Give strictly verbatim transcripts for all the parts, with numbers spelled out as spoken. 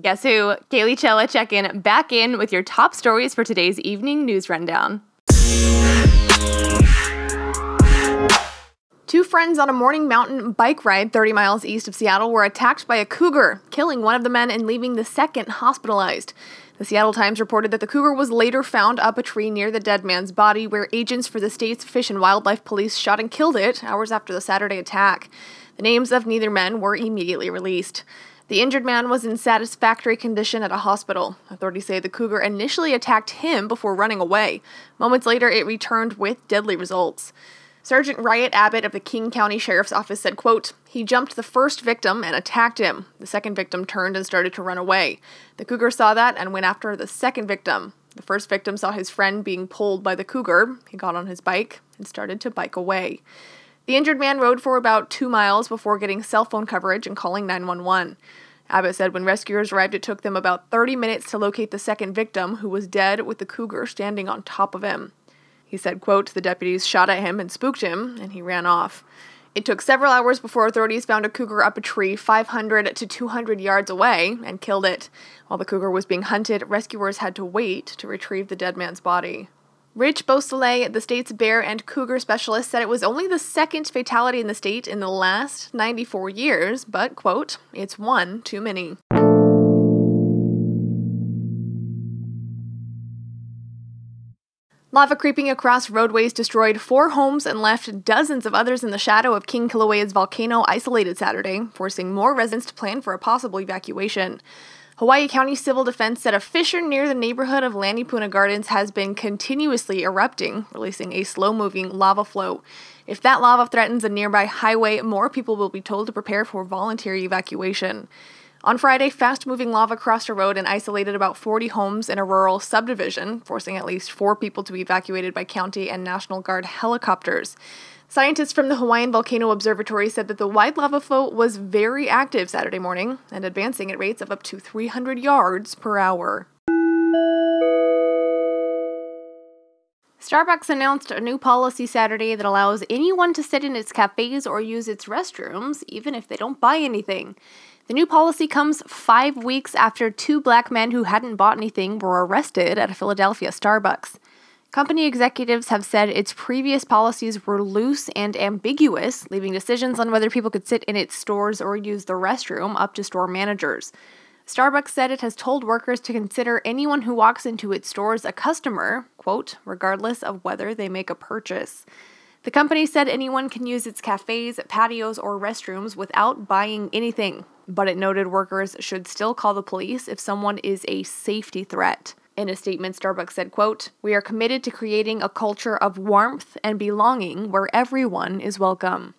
Guess who? Kaylee Chella check-in back in with your top stories for today's evening news rundown. Two friends on a morning mountain bike ride thirty miles east of Seattle were attacked by a cougar, killing one of the men and leaving the second hospitalized. The Seattle Times reported that the cougar was later found up a tree near the dead man's body, where agents for the state's Fish and Wildlife Police shot and killed it hours after the Saturday attack. The names of neither men were immediately released. The injured man was in satisfactory condition at a hospital. Authorities say the cougar initially attacked him before running away. Moments later, it returned with deadly results. Sergeant Wyatt Abbott of the King County Sheriff's Office said, quote, "He jumped the first victim and attacked him. The second victim turned and started to run away. The cougar saw that and went after the second victim. The first victim saw his friend being pulled by the cougar. He got on his bike and started to bike away. The injured man rode for about two miles before getting cell phone coverage and calling nine one one. Abbott said when rescuers arrived, it took them about thirty minutes to locate the second victim, who was dead with the cougar standing on top of him. He said, quote, "The deputies shot at him and spooked him, and he ran off. It took several hours before authorities found a cougar up a tree five hundred to two hundred yards away and killed it. While the cougar was being hunted, rescuers had to wait to retrieve the dead man's body." Rich Beausoleil, the state's bear and cougar specialist, said it was only the second fatality in the state in the last ninety-four years, but, quote, "It's one too many." Lava creeping across roadways destroyed four homes and left dozens of others in the shadow of King Kilauea's volcano isolated Saturday, forcing more residents to plan for a possible evacuation. Hawaii County Civil Defense said a fissure near the neighborhood of Lanipuna Gardens has been continuously erupting, releasing a slow-moving lava flow. If that lava threatens a nearby highway, more people will be told to prepare for voluntary evacuation. On Friday, fast-moving lava crossed a road and isolated about forty homes in a rural subdivision, forcing at least four people to be evacuated by county and National Guard helicopters. Scientists from the Hawaiian Volcano Observatory said that the wide lava flow was very active Saturday morning and advancing at rates of up to three hundred yards per hour. Starbucks announced a new policy Saturday that allows anyone to sit in its cafes or use its restrooms, even if they don't buy anything. The new policy comes five weeks after two black men who hadn't bought anything were arrested at a Philadelphia Starbucks. Company executives have said its previous policies were loose and ambiguous, leaving decisions on whether people could sit in its stores or use the restroom up to store managers. Starbucks said it has told workers to consider anyone who walks into its stores a customer, quote, regardless of whether they make a purchase. The company said anyone can use its cafes, patios, or restrooms without buying anything, but it noted workers should still call the police if someone is a safety threat. In a statement, Starbucks said, quote, "We are committed to creating a culture of warmth and belonging where everyone is welcome."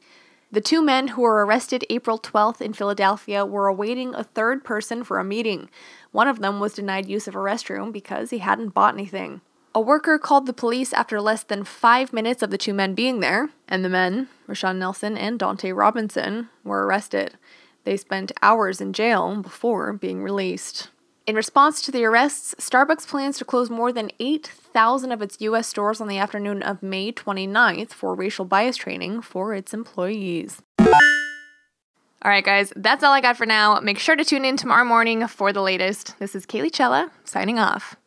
The two men who were arrested April twelfth in Philadelphia were awaiting a third person for a meeting. One of them was denied use of a restroom because he hadn't bought anything. A worker called the police after less than five minutes of the two men being there, and the men, Rashawn Nelson and Dante Robinson, were arrested. They spent hours in jail before being released. In response to the arrests, Starbucks plans to close more than eight thousand of its U S stores on the afternoon of May twenty-ninth for racial bias training for its employees. All right, guys, that's all I got for now. Make sure to tune in tomorrow morning for the latest. This is Kaylee Chella, signing off.